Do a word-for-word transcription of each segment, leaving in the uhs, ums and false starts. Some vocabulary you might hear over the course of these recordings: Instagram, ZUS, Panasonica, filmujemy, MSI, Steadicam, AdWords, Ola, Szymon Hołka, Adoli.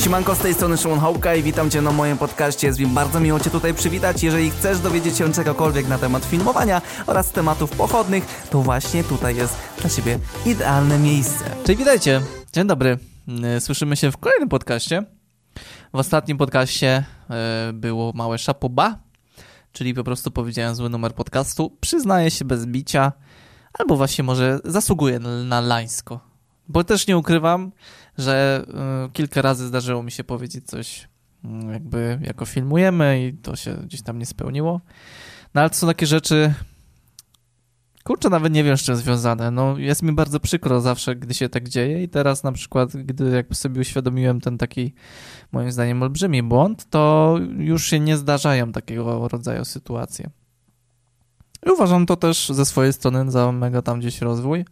Siemanko, z tej strony Szymon Hołka i witam Cię na moim podcaście. Jest mi bardzo miło Cię tutaj przywitać. Jeżeli chcesz dowiedzieć się czegokolwiek na temat filmowania oraz tematów pochodnych, to właśnie tutaj jest dla Ciebie idealne miejsce. Cześć, witajcie. Dzień dobry. Słyszymy się w kolejnym podcaście. W ostatnim podcaście było małe szapoba, czyli po prostu powiedziałem zły numer podcastu. Przyznaję się bez bicia, albo właśnie może zasługuję na lańsko. Bo też nie ukrywam, że y, kilka razy zdarzyło mi się powiedzieć coś y, jakby jako filmujemy i to się gdzieś tam nie spełniło. No ale to są takie rzeczy, kurczę, nawet nie wiem z czym związane. No jest mi bardzo przykro zawsze, gdy się tak dzieje i teraz na przykład, gdy jakby sobie uświadomiłem ten taki moim zdaniem olbrzymi błąd, to już się nie zdarzają takiego rodzaju sytuacje. I uważam to też ze swojej strony za mega tam gdzieś rozwój.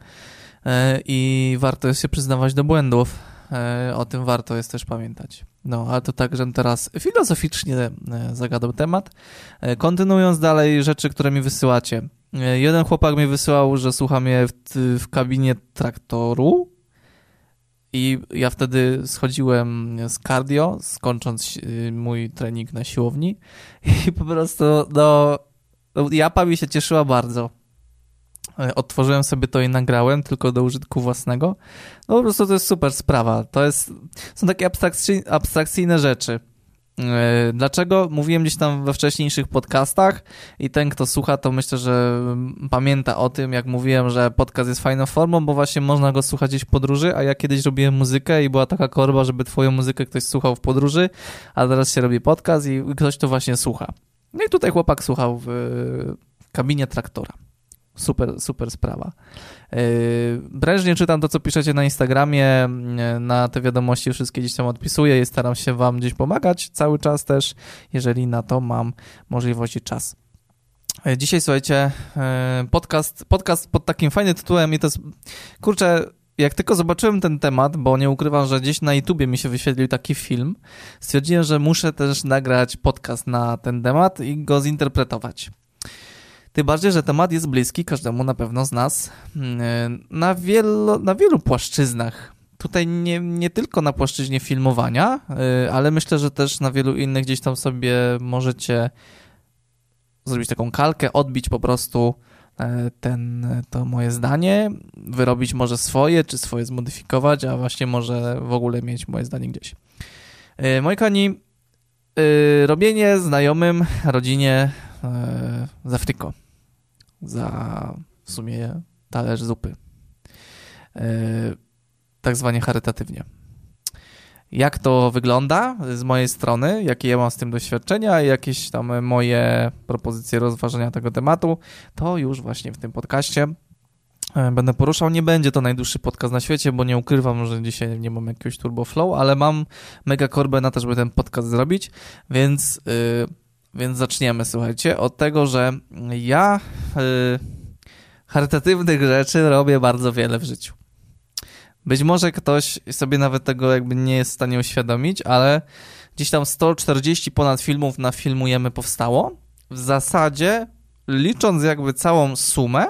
I warto jest się przyznawać do błędów, o tym warto jest też pamiętać. No, ale to tak, żem teraz filozoficznie zagadał temat. Kontynuując dalej rzeczy, które mi wysyłacie. Jeden chłopak mi wysyłał, że słucha mnie w, w kabinie traktoru i ja wtedy schodziłem z cardio, skończąc mój trening na siłowni i po prostu, no, japa mi się cieszyła bardzo. Odtworzyłem sobie to i nagrałem tylko do użytku własnego. No po prostu to jest super sprawa. To jest, są takie abstrakcyjne, abstrakcyjne rzeczy. Dlaczego? Mówiłem gdzieś tam we wcześniejszych podcastach i ten, kto słucha, to myślę, że pamięta o tym, jak mówiłem, że podcast jest fajną formą, bo właśnie można go słuchać gdzieś w podróży, a ja kiedyś robiłem muzykę i była taka korba, żeby twoją muzykę ktoś słuchał w podróży, a teraz się robi podcast i ktoś to właśnie słucha. No i tutaj chłopak słuchał w kabinie traktora. Super, super sprawa. Brężnie czytam to, co piszecie na Instagramie, na te wiadomości wszystkie gdzieś tam odpisuję i staram się wam gdzieś pomagać cały czas też, jeżeli na to mam możliwość i czas. Dzisiaj, słuchajcie, podcast, podcast pod takim fajnym tytułem i to jest, kurczę, jak tylko zobaczyłem ten temat, bo nie ukrywam, że gdzieś na YouTubie mi się wyświetlił taki film, stwierdziłem, że muszę też nagrać podcast na ten temat i go zinterpretować. Tym bardziej, że temat jest bliski każdemu na pewno z nas na, wielo, na wielu płaszczyznach. Tutaj nie, nie tylko na płaszczyźnie filmowania, ale myślę, że też na wielu innych gdzieś tam sobie możecie zrobić taką kalkę, odbić po prostu ten, to moje zdanie, wyrobić może swoje, czy swoje zmodyfikować, a właśnie może w ogóle mieć moje zdanie gdzieś. Moi kochani, robienie znajomym, rodzinie za fryko. Za w sumie talerz zupy. Yy, tak zwanie charytatywnie. Jak to wygląda z mojej strony, jakie ja mam z tym doświadczenia i jakieś tam moje propozycje rozważenia tego tematu, to już właśnie w tym podcaście będę poruszał. Nie będzie to najdłuższy podcast na świecie, bo nie ukrywam, że dzisiaj nie mam jakiegoś turbo flow, ale mam mega korbę na to, żeby ten podcast zrobić, więc... Yy, Więc zaczniemy, słuchajcie, od tego, że ja y, charytatywnych rzeczy robię bardzo wiele w życiu. Być może ktoś sobie nawet tego jakby nie jest w stanie uświadomić, ale gdzieś tam sto czterdzieści ponad filmów na Filmujemy powstało. W zasadzie, licząc jakby całą sumę,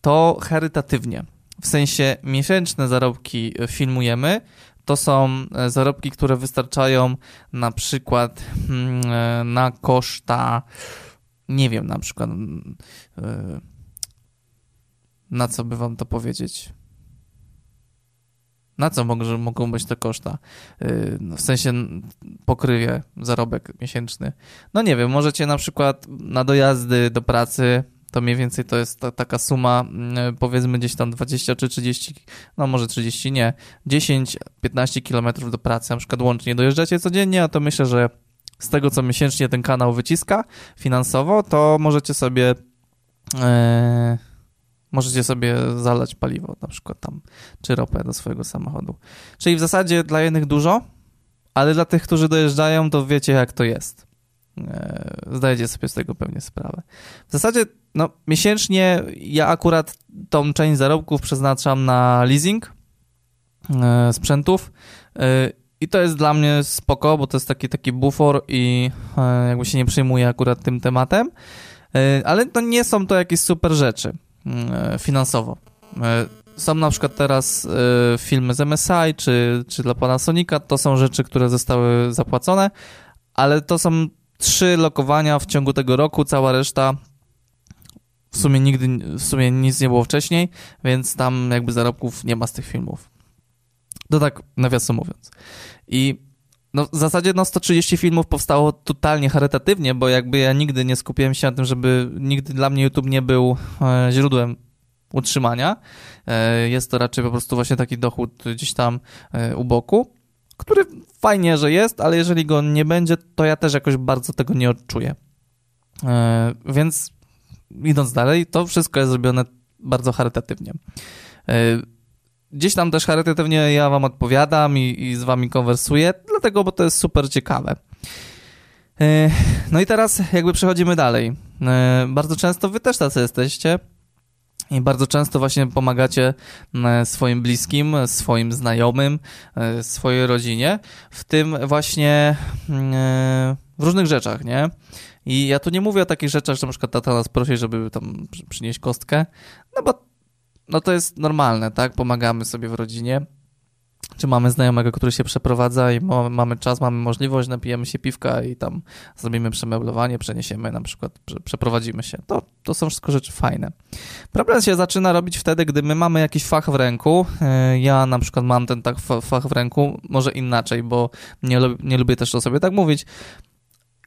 to charytatywnie. W sensie miesięczne zarobki Filmujemy, to są zarobki, które wystarczają na przykład na koszta, nie wiem, na przykład, na co by wam to powiedzieć? Na co mogą być te koszta? W sensie pokryję zarobek miesięczny. No nie wiem, możecie na przykład na dojazdy do pracy, to mniej więcej to jest ta, taka suma, powiedzmy gdzieś tam dwadzieścia czy trzydzieści, no może trzydzieści, nie, dziesięć do piętnastu kilometrów do pracy, na przykład łącznie dojeżdżacie codziennie, a to myślę, że z tego, co miesięcznie ten kanał wyciska finansowo, to możecie sobie e, możecie sobie zalać paliwo na przykład tam, czy ropę do swojego samochodu. Czyli w zasadzie dla jednych dużo, ale dla tych, którzy dojeżdżają, to wiecie, jak to jest. Zdajecie sobie z tego pewnie sprawę. W zasadzie, no, miesięcznie ja akurat tą część zarobków przeznaczam na leasing e, sprzętów e, i to jest dla mnie spoko, bo to jest taki, taki bufor i e, jakby się nie przejmuję akurat tym tematem, e, ale to nie są to jakieś super rzeczy e, finansowo. E, są na przykład teraz y, filmy z M S I czy, czy dla Panasonica, to są rzeczy, które zostały zapłacone, ale to są trzy lokowania w ciągu tego roku, cała reszta w sumie nigdy, w sumie nic nie było wcześniej, więc tam jakby zarobków nie ma z tych filmów. To tak nawiasem mówiąc. I no, w zasadzie no, sto trzydzieści filmów powstało totalnie charytatywnie, bo jakby ja nigdy nie skupiłem się na tym, żeby nigdy dla mnie YouTube nie był e, źródłem utrzymania. E, jest to raczej po prostu właśnie taki dochód gdzieś tam e, u boku, który fajnie, że jest, ale jeżeli go nie będzie, to ja też jakoś bardzo tego nie odczuję. E, więc idąc dalej, to wszystko jest zrobione bardzo charytatywnie. E, Gdzieś tam też charytatywnie ja wam odpowiadam i, i z wami konwersuję, dlatego, bo to jest super ciekawe. No i teraz jakby przechodzimy dalej. Bardzo często wy też tacy jesteście i bardzo często właśnie pomagacie swoim bliskim, swoim znajomym, swojej rodzinie, w tym właśnie w różnych rzeczach, nie? I ja tu nie mówię o takich rzeczach, że na przykład tata nas prosi, żeby tam przynieść kostkę, no bo no to jest normalne, tak? Pomagamy sobie w rodzinie. Czy mamy znajomego, który się przeprowadza i mamy czas, mamy możliwość, napijemy się piwka i tam zrobimy przemeblowanie, przeniesiemy na przykład, przeprowadzimy się. To, to są wszystko rzeczy fajne. Problem się zaczyna robić wtedy, gdy my mamy jakiś fach w ręku. Ja na przykład mam ten tak fach w ręku, może inaczej, bo nie, nie lubię też o sobie tak mówić.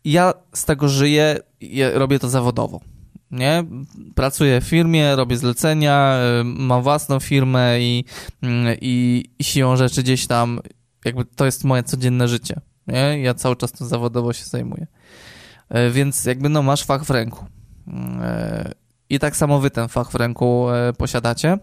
Ja z tego żyję i robię to zawodowo. Nie? Pracuję w firmie, robię zlecenia, mam własną firmę i, i, i siłą rzeczy gdzieś tam, jakby to jest moje codzienne życie, nie? Ja cały czas to zawodowo się zajmuję, więc jakby no masz fach w ręku i tak samo wy ten fach w ręku posiadacie.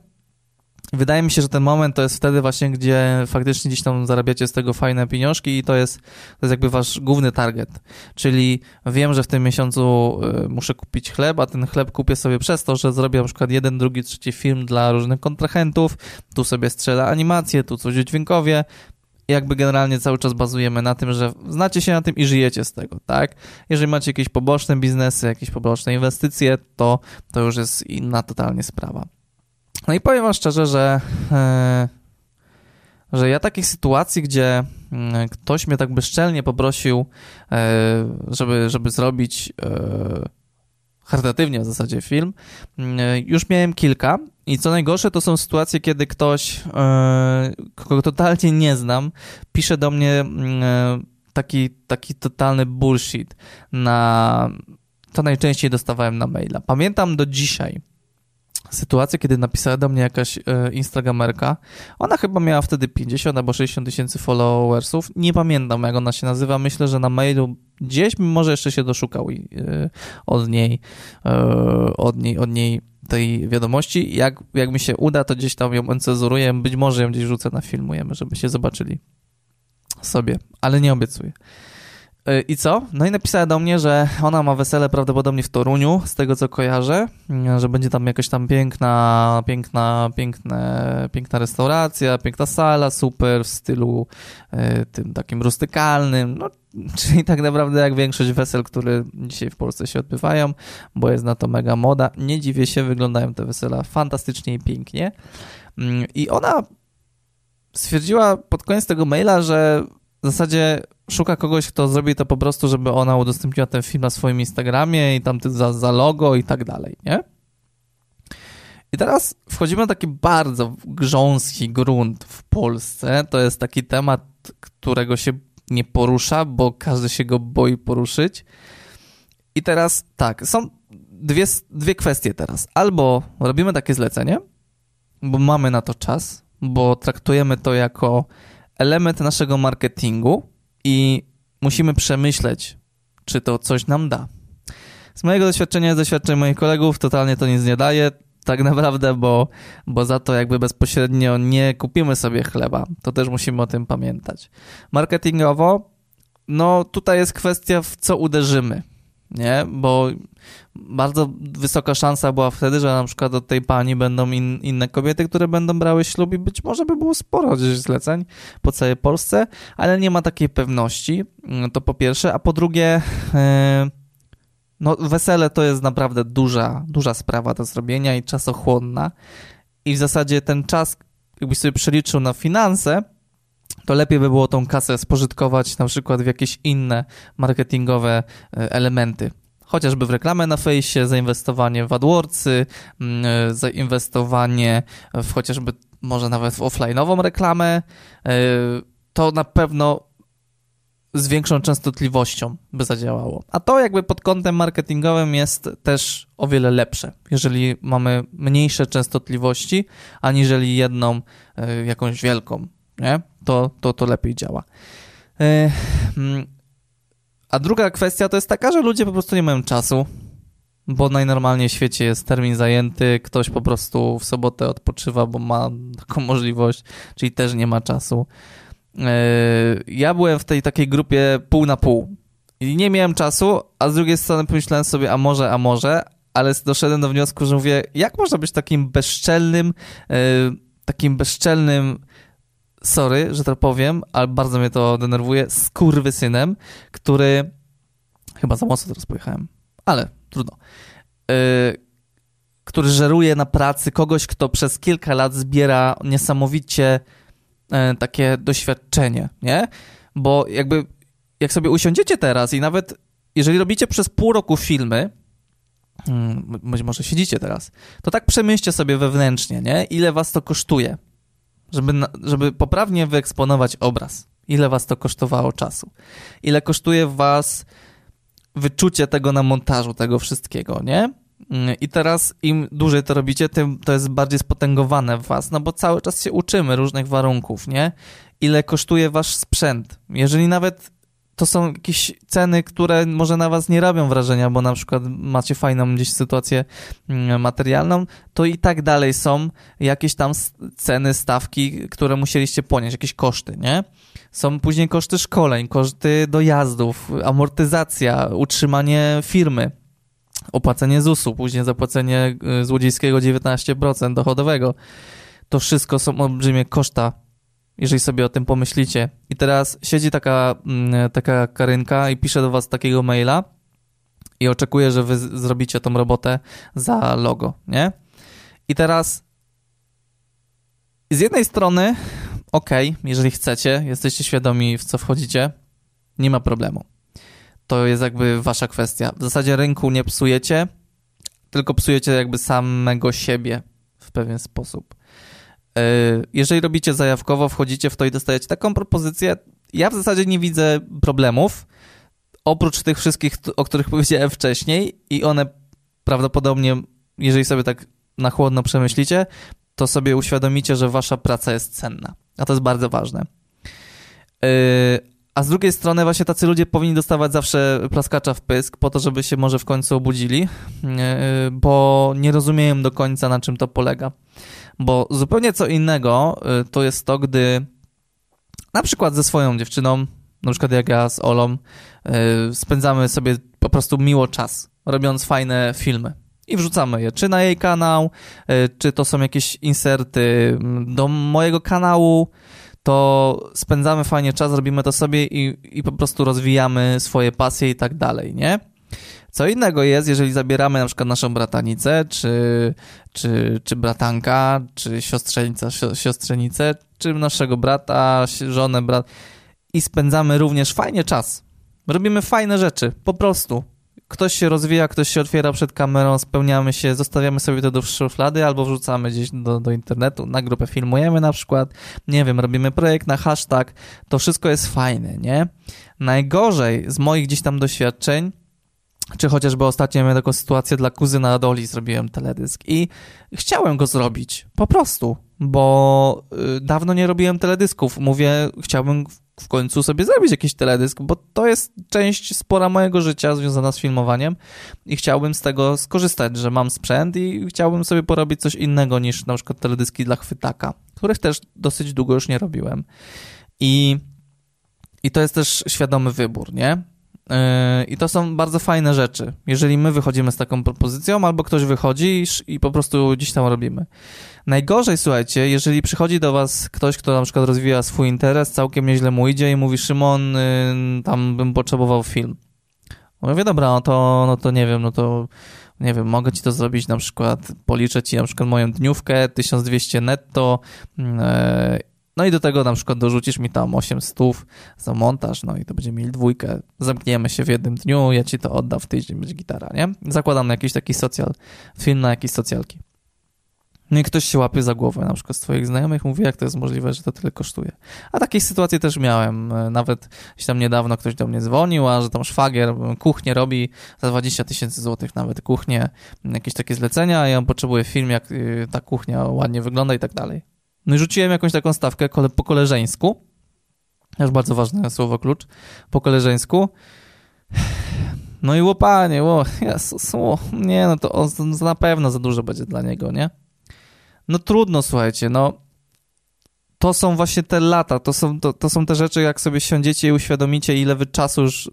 Wydaje mi się, że ten moment to jest wtedy właśnie, gdzie faktycznie gdzieś tam zarabiacie z tego fajne pieniążki i to jest, to jest jakby wasz główny target. Czyli wiem, że w tym miesiącu muszę kupić chleb, a ten chleb kupię sobie przez to, że zrobię na przykład jeden, drugi, trzeci film dla różnych kontrahentów, tu sobie strzelę animację, tu coś dźwiękowie. Jakby generalnie cały czas bazujemy na tym, że znacie się na tym i żyjecie z tego, tak? Jeżeli macie jakieś poboczne biznesy, jakieś poboczne inwestycje, to, to już jest inna totalnie sprawa. No i powiem wam szczerze, że, że ja takich sytuacji, gdzie ktoś mnie tak bezczelnie poprosił, żeby, żeby zrobić charytatywnie w zasadzie film, już miałem kilka i co najgorsze to są sytuacje, kiedy ktoś, kogo totalnie nie znam, pisze do mnie taki, taki totalny bullshit na to najczęściej dostawałem na maila. Pamiętam do dzisiaj sytuację, kiedy napisała do mnie jakaś instagramerka, ona chyba miała wtedy pięćdziesiąt albo sześćdziesiąt tysięcy followersów, nie pamiętam jak ona się nazywa, myślę, że na mailu gdzieś może jeszcze się doszukał od niej, od niej, od niej tej wiadomości, jak, jak mi się uda, to gdzieś tam ją encezuruję, być może ją gdzieś rzucę na filmujemy, żeby się zobaczyli sobie, ale nie obiecuję. I co? No i napisała do mnie, że ona ma wesele prawdopodobnie w Toruniu, z tego co kojarzę, że będzie tam jakaś tam piękna, piękna, piękne, piękna restauracja, piękna sala, super, w stylu y, tym takim rustykalnym, no, czyli tak naprawdę jak większość wesel, które dzisiaj w Polsce się odbywają, bo jest na to mega moda. Nie dziwię się, wyglądają te wesela fantastycznie i pięknie. I ona stwierdziła pod koniec tego maila, że w zasadzie szuka kogoś, kto zrobi to po prostu, żeby ona udostępniła ten film na swoim Instagramie i tam za, za logo i tak dalej, nie? I teraz wchodzimy na taki bardzo grząski grunt w Polsce. To jest taki temat, którego się nie porusza, bo każdy się go boi poruszyć. I teraz tak, są dwie, dwie kwestie teraz. Albo robimy takie zlecenie, bo mamy na to czas, bo traktujemy to jako element naszego marketingu i musimy przemyśleć, czy to coś nam da. Z mojego doświadczenia, z doświadczeń moich kolegów, totalnie to nic nie daje, tak naprawdę, bo, bo za to jakby bezpośrednio nie kupimy sobie chleba. To też musimy o tym pamiętać. Marketingowo, no tutaj jest kwestia, w co uderzymy, nie? Bo bardzo wysoka szansa była wtedy, że na przykład od tej pani będą in, inne kobiety, które będą brały ślub i być może by było sporo gdzieś zleceń po całej Polsce, ale nie ma takiej pewności, to po pierwsze, a po drugie no wesele to jest naprawdę duża, duża sprawa do zrobienia i czasochłonna i w zasadzie ten czas, jakbyś sobie przeliczył na finanse, to lepiej by było tą kasę spożytkować na przykład w jakieś inne marketingowe elementy. Chociażby w reklamę na fejsie, zainwestowanie w AdWordsy, zainwestowanie w chociażby może nawet w offline'ową reklamę, to na pewno z większą częstotliwością by zadziałało. A to jakby pod kątem marketingowym jest też o wiele lepsze, jeżeli mamy mniejsze częstotliwości, aniżeli jedną jakąś wielką, nie? To, to, to lepiej działa. A druga kwestia to jest taka, że ludzie po prostu nie mają czasu, bo najnormalniej w świecie jest termin zajęty, ktoś po prostu w sobotę odpoczywa, bo ma taką możliwość, czyli też nie ma czasu. Ja byłem w tej takiej grupie pół na pół i nie miałem czasu, a z drugiej strony pomyślałem sobie, a może, a może, ale doszedłem do wniosku, że mówię, jak można być takim bezczelnym, takim bezczelnym, sorry, że to powiem, ale bardzo mnie to denerwuje, skurwysynem, który, chyba za mocno teraz pojechałem, ale trudno, który żeruje na pracy kogoś, kto przez kilka lat zbiera niesamowicie takie doświadczenie, nie? Bo jakby, jak sobie usiądziecie teraz i nawet jeżeli robicie przez pół roku filmy, być może siedzicie teraz, to tak przemyślcie sobie wewnętrznie, nie? Ile was to kosztuje, żeby, żeby poprawnie wyeksponować obraz. Ile was to kosztowało czasu? Ile kosztuje was wyczucie tego na montażu, tego wszystkiego, nie? I teraz im dłużej to robicie, tym to jest bardziej spotęgowane w was, no bo cały czas się uczymy różnych warunków, nie? Ile kosztuje wasz sprzęt? Jeżeli nawet to są jakieś ceny, które może na was nie robią wrażenia, bo na przykład macie fajną gdzieś sytuację materialną, to i tak dalej są jakieś tam ceny, stawki, które musieliście ponieść, jakieś koszty, nie? Są później koszty szkoleń, koszty dojazdów, amortyzacja, utrzymanie firmy, opłacenie zusu, później zapłacenie złodziejskiego dziewiętnaście procent dochodowego. To wszystko są olbrzymie koszta, jeżeli sobie o tym pomyślicie. I teraz siedzi taka, taka Karynka i pisze do was takiego maila i oczekuje, że wy zrobicie tą robotę za logo, nie? I teraz z jednej strony, okej, okay, jeżeli chcecie, jesteście świadomi, w co wchodzicie, nie ma problemu. To jest jakby wasza kwestia. W zasadzie rynku nie psujecie, tylko psujecie jakby samego siebie w pewien sposób. Jeżeli robicie zajawkowo, wchodzicie w to i dostajecie taką propozycję, ja w zasadzie nie widzę problemów, oprócz tych wszystkich, o których powiedziałem wcześniej, i one prawdopodobnie, jeżeli sobie tak na chłodno przemyślicie, to sobie uświadomicie, że wasza praca jest cenna, a to jest bardzo ważne. A z drugiej strony właśnie tacy ludzie powinni dostawać zawsze plaskacza w pysk po to, żeby się może w końcu obudzili, bo nie rozumieją do końca, na czym to polega. Bo zupełnie co innego to jest to, gdy na przykład ze swoją dziewczyną, na przykład jak ja z Olą, spędzamy sobie po prostu miło czas, robiąc fajne filmy. I wrzucamy je, czy na jej kanał, czy to są jakieś inserty do mojego kanału, to spędzamy fajnie czas, robimy to sobie i, i po prostu rozwijamy swoje pasje i tak dalej, nie? Co innego jest, jeżeli zabieramy na przykład naszą bratanicę, czy, czy, czy bratanka, czy siostrzenica, siostrzenicę, czy naszego brata, żonę, brat i spędzamy również fajnie czas. Robimy fajne rzeczy, po prostu. Ktoś się rozwija, ktoś się otwiera przed kamerą, spełniamy się, zostawiamy sobie to do szuflady albo wrzucamy gdzieś do, do internetu, na grupę filmujemy na przykład, nie wiem, robimy projekt na hashtag, to wszystko jest fajne, nie? Najgorzej z moich gdzieś tam doświadczeń, czy chociażby ostatnio miałem taką sytuację dla kuzyna Adoli, zrobiłem teledysk i chciałem go zrobić, po prostu, bo dawno nie robiłem teledysków, mówię, chciałbym w końcu sobie zrobić jakiś teledysk, bo to jest część spora mojego życia związana z filmowaniem i chciałbym z tego skorzystać, że mam sprzęt i chciałbym sobie porobić coś innego niż na przykład teledyski dla chwytaka, których też dosyć długo już nie robiłem. I, i to jest też świadomy wybór, nie? Yy, I to są bardzo fajne rzeczy, jeżeli my wychodzimy z taką propozycją albo ktoś wychodzi i, i po prostu gdzieś tam robimy. Najgorzej, słuchajcie, jeżeli przychodzi do was ktoś, kto na przykład rozwija swój interes, całkiem nieźle mu idzie i mówi, Szymon, yy, tam bym potrzebował film. Mówię, dobra, no to, no to nie wiem, no to nie wiem, mogę ci to zrobić na przykład, policzę ci na przykład moją dniówkę, tysiąc dwieście netto, no i do tego na przykład dorzucisz mi tam osiemset za montaż, no i to będzie mieli dwójkę, zamkniemy się w jednym dniu, ja ci to oddam w tydzień, będzie gitara, nie? Zakładam na jakiś taki socjal, film na jakieś socjalki. No i ktoś się łapie za głowę, na przykład z twoich znajomych, mówi, jak to jest możliwe, że to tyle kosztuje. A takiej sytuacji też miałem, nawet gdzieś tam niedawno ktoś do mnie dzwonił, a że tam szwagier kuchnię robi za dwadzieścia tysięcy złotych nawet kuchnię, jakieś takie zlecenia, a ja potrzebuję film, jak ta kuchnia ładnie wygląda i tak dalej. No i rzuciłem jakąś taką stawkę po koleżeńsku, też bardzo ważne słowo klucz, po koleżeńsku. No i łopanie, o, Jezus, o, nie, no to on na pewno za dużo będzie dla niego, nie? No trudno, słuchajcie, no to są właśnie te lata, to są, to, to są te rzeczy, jak sobie siądziecie i uświadomicie, ile wy czasu już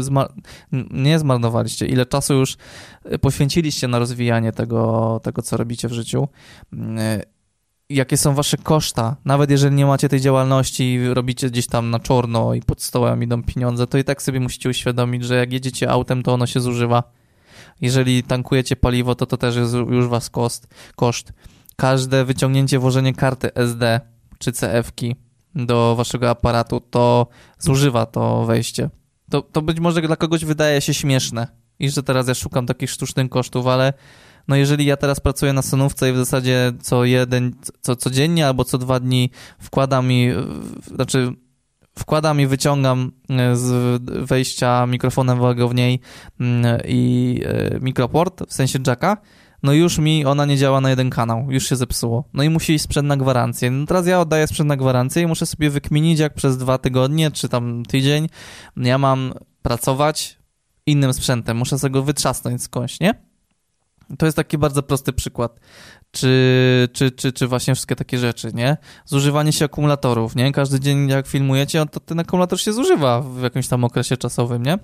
zmar- nie zmarnowaliście, ile czasu już poświęciliście na rozwijanie tego, tego, co robicie w życiu, jakie są wasze koszta, nawet jeżeli nie macie tej działalności i robicie gdzieś tam na czorno i pod stołem idą pieniądze, to i tak sobie musicie uświadomić, że jak jedziecie autem, to ono się zużywa. Jeżeli tankujecie paliwo, to to też jest już was koszt, koszt. Każde wyciągnięcie, włożenie karty S D czy C F-ki do waszego aparatu, to zużywa to wejście. To, to być może dla kogoś wydaje się śmieszne i że teraz ja szukam takich sztucznych kosztów, ale no jeżeli ja teraz pracuję na sonówce i w zasadzie co jeden, co codziennie albo co dwa dni wkładam i, znaczy wkładam i wyciągam z wejścia mikrofonowego w niej i mikroport, w sensie jacka, no już mi ona nie działa na jeden kanał, już się zepsuło. No i musi iść sprzęt na gwarancję. No teraz ja oddaję sprzęt na gwarancję i muszę sobie wykminić, jak przez dwa tygodnie czy tam tydzień ja mam pracować innym sprzętem. Muszę sobie go wytrzasnąć skądś, nie? To jest taki bardzo prosty przykład. Czy, czy, czy, czy właśnie wszystkie takie rzeczy, nie? Zużywanie się akumulatorów, nie? Każdy dzień jak filmujecie, to ten akumulator się zużywa w jakimś tam okresie czasowym, nie?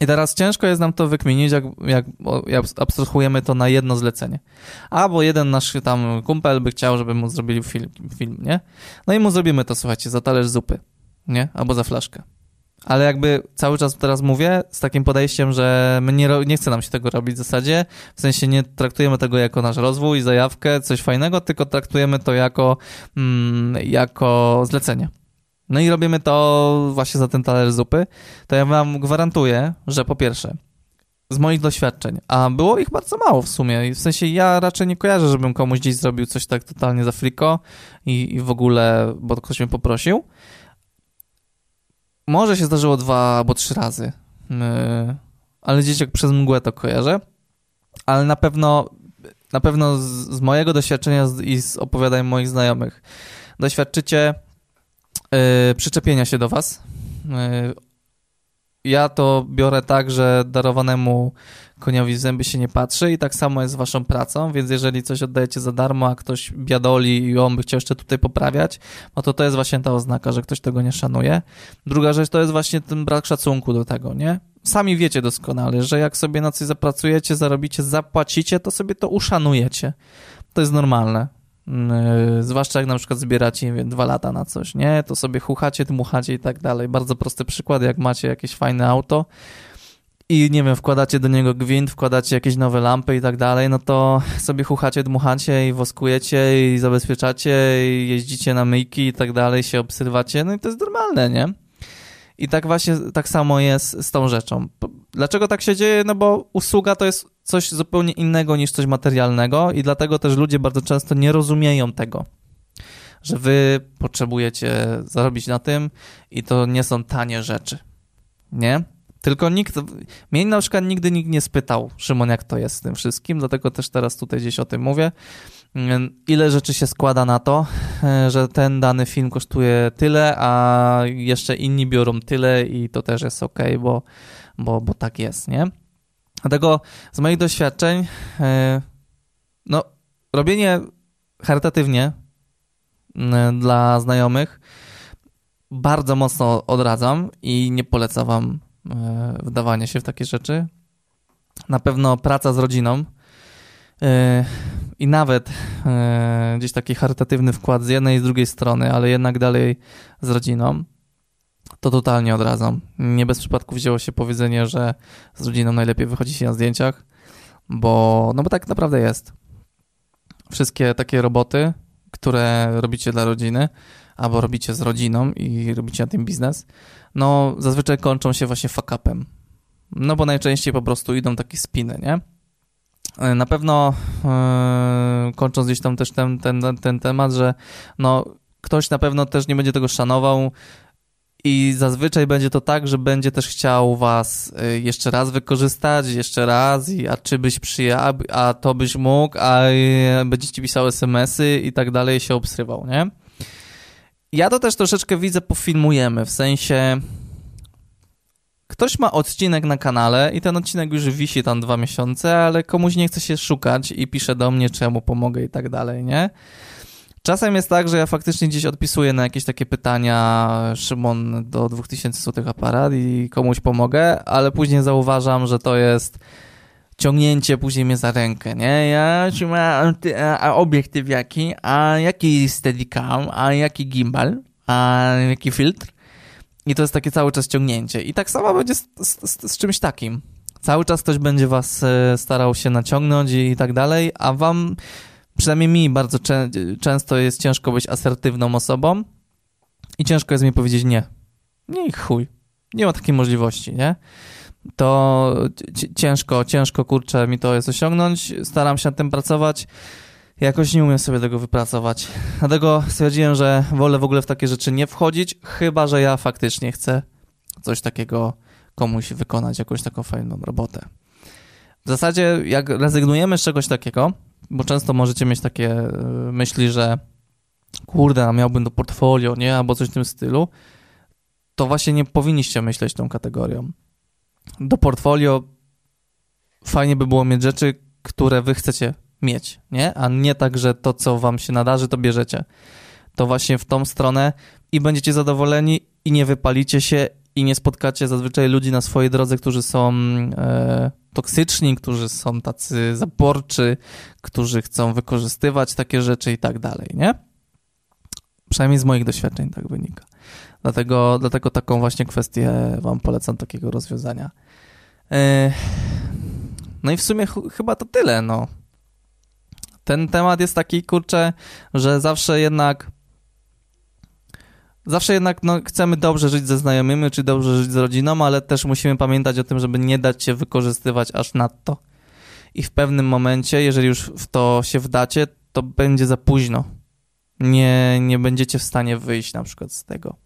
I teraz ciężko jest nam to wykminić, jak, jak, jak abstrahujemy to na jedno zlecenie. Albo jeden nasz tam kumpel by chciał, żeby mu zrobili film, film, nie? No i mu zrobimy to, słuchajcie, za talerz zupy, nie? Albo za flaszkę. Ale jakby cały czas teraz mówię z takim podejściem, że my nie, nie chce nam się tego robić w zasadzie, w sensie nie traktujemy tego jako nasz rozwój, zajawkę, coś fajnego, tylko traktujemy to jako, mm, jako zlecenie. No i robimy to właśnie za ten talerz zupy, to ja wam gwarantuję, że po pierwsze, z moich doświadczeń, a było ich bardzo mało w sumie, w sensie ja raczej nie kojarzę, żebym komuś gdzieś zrobił coś tak totalnie za friko i, i w ogóle, bo ktoś mnie poprosił. Może się zdarzyło dwa albo trzy razy, yy, ale gdzieś jak przez mgłę to kojarzę, ale na pewno, na pewno z, z mojego doświadczenia z, i z opowiadań moich znajomych doświadczycie yy, przyczepienia się do was. Yy, ja to biorę tak, że darowanemu koniowi w zęby się nie patrzy i tak samo jest z waszą pracą, więc jeżeli coś oddajecie za darmo, a ktoś biadoli i on by chciał jeszcze tutaj poprawiać, no to to jest właśnie ta oznaka, że ktoś tego nie szanuje. Druga rzecz to jest właśnie ten brak szacunku do tego, nie? Sami wiecie doskonale, że jak sobie na coś zapracujecie, zarobicie, zapłacicie, to sobie to uszanujecie. To jest normalne. Yy, zwłaszcza jak na przykład zbieracie, nie wiem, dwa lata na coś, nie? To sobie chuchacie, dmuchacie i tak dalej. Bardzo prosty przykład, jak macie jakieś fajne auto i nie wiem, wkładacie do niego gwint, wkładacie jakieś nowe lampy i tak dalej, no to sobie chuchacie, dmuchacie i woskujecie i zabezpieczacie i jeździcie na myjki i tak dalej, się obsywacie, no i to jest normalne, nie? I tak właśnie, tak samo jest z tą rzeczą. Dlaczego tak się dzieje? No bo usługa to jest coś zupełnie innego niż coś materialnego i dlatego też ludzie bardzo często nie rozumieją tego, że wy potrzebujecie zarobić na tym i to nie są tanie rzeczy, nie? Tylko nikt, mnie na przykład nigdy nikt nie spytał, Szymon, jak to jest z tym wszystkim, dlatego też teraz tutaj gdzieś o tym mówię, ile rzeczy się składa na to, że ten dany film kosztuje tyle, a jeszcze inni biorą tyle i to też jest okej, okay, bo, bo, bo tak jest, nie? Dlatego z moich doświadczeń, no, robienie charytatywnie dla znajomych bardzo mocno odradzam i nie polecam wam wdawania się w takie rzeczy. Na pewno praca z rodziną i nawet gdzieś taki charytatywny wkład z jednej i z drugiej strony, ale jednak dalej z rodziną. To totalnie odradzam. Nie bez przypadku wzięło się powiedzenie, że z rodziną najlepiej wychodzi się na zdjęciach. bo, no bo tak naprawdę jest. Wszystkie takie roboty, które robicie dla rodziny, albo robicie z rodziną i robicie na tym biznes, no zazwyczaj kończą się właśnie fuck upem. No bo najczęściej po prostu idą takie spiny, nie? Na pewno yy, kończąc gdzieś tam też ten, ten, ten temat, że no ktoś na pewno też nie będzie tego szanował i zazwyczaj będzie to tak, że będzie też chciał was jeszcze raz wykorzystać, jeszcze raz, i, a czy byś przyjechał, a to byś mógł, a będziecie pisał es em esy i tak dalej, się obsrywał, nie? Ja to też troszeczkę widzę, pofilmujemy, w sensie ktoś ma odcinek na kanale i ten odcinek już wisi tam dwa miesiące, ale komuś nie chce się szukać i pisze do mnie, czemu pomogę i tak dalej, nie? Czasem jest tak, że ja faktycznie gdzieś odpisuję na jakieś takie pytania, Szymon, do dwa tysiące złotych aparat, i komuś pomogę, ale później zauważam, że to jest ciągnięcie później mnie za rękę, nie? Ja trzymam obiektyw jaki, a jaki steadicam, a jaki gimbal, a jaki filtr. I to jest takie cały czas ciągnięcie. I tak samo będzie z, z, z czymś takim. Cały czas ktoś będzie was starał się naciągnąć i, i tak dalej, a wam, przynajmniej mi bardzo cze- często jest ciężko być asertywną osobą i ciężko jest mi powiedzieć nie. Nie i chuj. Nie ma takiej możliwości, nie? To ciężko, ciężko, kurczę, mi to jest osiągnąć. Staram się nad tym pracować. Jakoś nie umiem sobie tego wypracować. Dlatego stwierdziłem, że wolę w ogóle w takie rzeczy nie wchodzić, chyba że ja faktycznie chcę coś takiego komuś wykonać, jakąś taką fajną robotę. W zasadzie jak rezygnujemy z czegoś takiego, bo często możecie mieć takie myśli, że kurde, miałbym do portfolio, nie, albo coś w tym stylu, to właśnie nie powinniście myśleć tą kategorią. Do portfolio fajnie by było mieć rzeczy, które wy chcecie mieć, nie? A nie tak, że to, co wam się nadarzy, to bierzecie. To właśnie w tą stronę i będziecie zadowoleni i nie wypalicie się i nie spotkacie zazwyczaj ludzi na swojej drodze, którzy są e, toksyczni, którzy są tacy zaborczy, którzy chcą wykorzystywać takie rzeczy i tak dalej, nie? Przynajmniej z moich doświadczeń tak wynika. Dlatego, dlatego taką właśnie kwestię wam polecam, takiego rozwiązania. E, no i w sumie ch- chyba to tyle, no. Ten temat jest taki, kurczę, że zawsze jednak zawsze jednak no, chcemy dobrze żyć ze znajomymi, czy dobrze żyć z rodziną, ale też musimy pamiętać o tym, żeby nie dać się wykorzystywać aż nadto. I w pewnym momencie, jeżeli już w to się wdacie, to będzie za późno. Nie, nie będziecie w stanie wyjść na przykład z tego.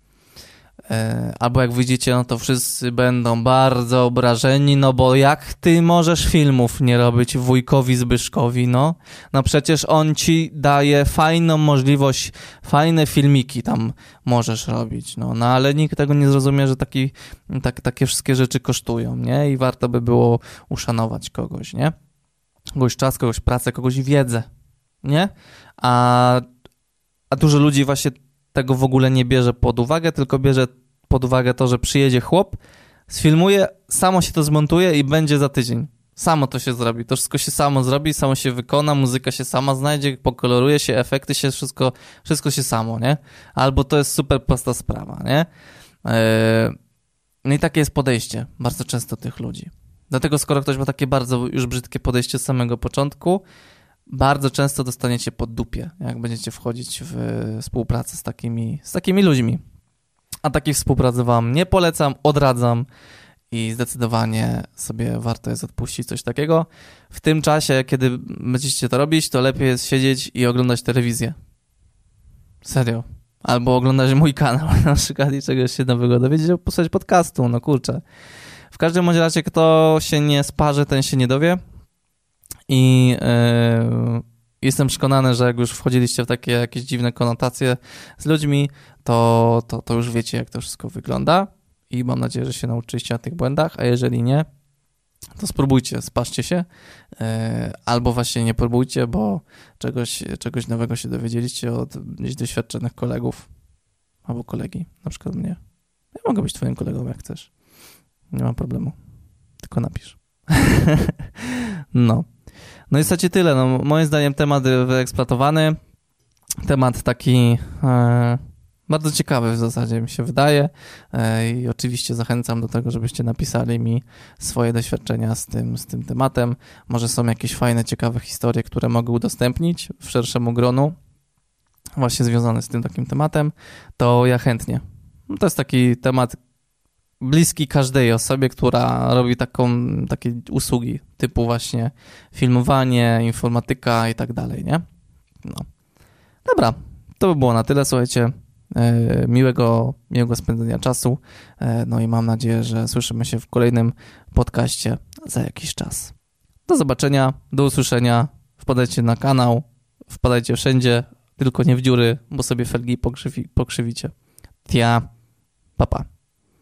Albo jak wyjdziecie, no to wszyscy będą bardzo obrażeni, no bo jak ty możesz filmów nie robić wujkowi Zbyszkowi, no? No przecież on ci daje fajną możliwość, fajne filmiki tam możesz robić, no, no ale nikt tego nie zrozumie, że taki, tak, takie wszystkie rzeczy kosztują, nie? I warto by było uszanować kogoś, nie? Kogoś czas, kogoś pracę, kogoś wiedzę, nie? A, a dużo ludzi właśnie tego w ogóle nie bierze pod uwagę, tylko bierze pod uwagę to, że przyjedzie chłop, sfilmuje, samo się to zmontuje i będzie za tydzień. Samo to się zrobi. To wszystko się samo zrobi, samo się wykona, muzyka się sama znajdzie, pokoloruje się, efekty się, wszystko, wszystko się samo, nie? Albo to jest super prosta sprawa, nie? No i takie jest podejście bardzo często tych ludzi. Dlatego skoro ktoś ma takie bardzo już brzydkie podejście z samego początku, bardzo często dostaniecie po dupie, jak będziecie wchodzić w współpracę z takimi, z takimi ludźmi. A takich współpracy wam nie polecam, odradzam i zdecydowanie sobie warto jest odpuścić coś takiego. W tym czasie, kiedy będziecie to robić, to lepiej jest siedzieć i oglądać telewizję. Serio. Albo oglądać mój kanał na przykład i czegoś się nowego dowiedzieć, albo posłuchać podcastu, no kurczę. W każdym razie, kto się nie sparzy, ten się nie dowie. I yy, jestem przekonany, że jak już wchodziliście w takie jakieś dziwne konotacje z ludźmi, to, to, to już wiecie, jak to wszystko wygląda i mam nadzieję, że się nauczyliście na tych błędach, a jeżeli nie, to spróbujcie, sparzcie się yy, albo właśnie nie próbujcie, bo czegoś, czegoś nowego się dowiedzieliście od gdzieś doświadczonych kolegów albo kolegi, na przykład mnie. Ja mogę być twoim kolegą, jak chcesz. Nie mam problemu. Tylko napisz. No. No i w zasadzie tyle. No, moim zdaniem temat wyeksploatowany, temat taki e, bardzo ciekawy w zasadzie, mi się wydaje, i oczywiście zachęcam do tego, żebyście napisali mi swoje doświadczenia z tym, z tym tematem. Może są jakieś fajne, ciekawe historie, które mogę udostępnić w szerszemu gronu, właśnie związane z tym takim tematem, to ja chętnie. To jest taki temat bliski każdej osobie, która robi taką, takie usługi typu właśnie filmowanie, informatyka i tak dalej, nie? No. Dobra, to by było na tyle, słuchajcie. Miłego, miłego spędzenia czasu. No i mam nadzieję, że słyszymy się w kolejnym podcaście za jakiś czas. Do zobaczenia, do usłyszenia. Wpadajcie na kanał, wpadajcie wszędzie, tylko nie w dziury, bo sobie felgi pokrzywi, pokrzywicie. Tia, papa.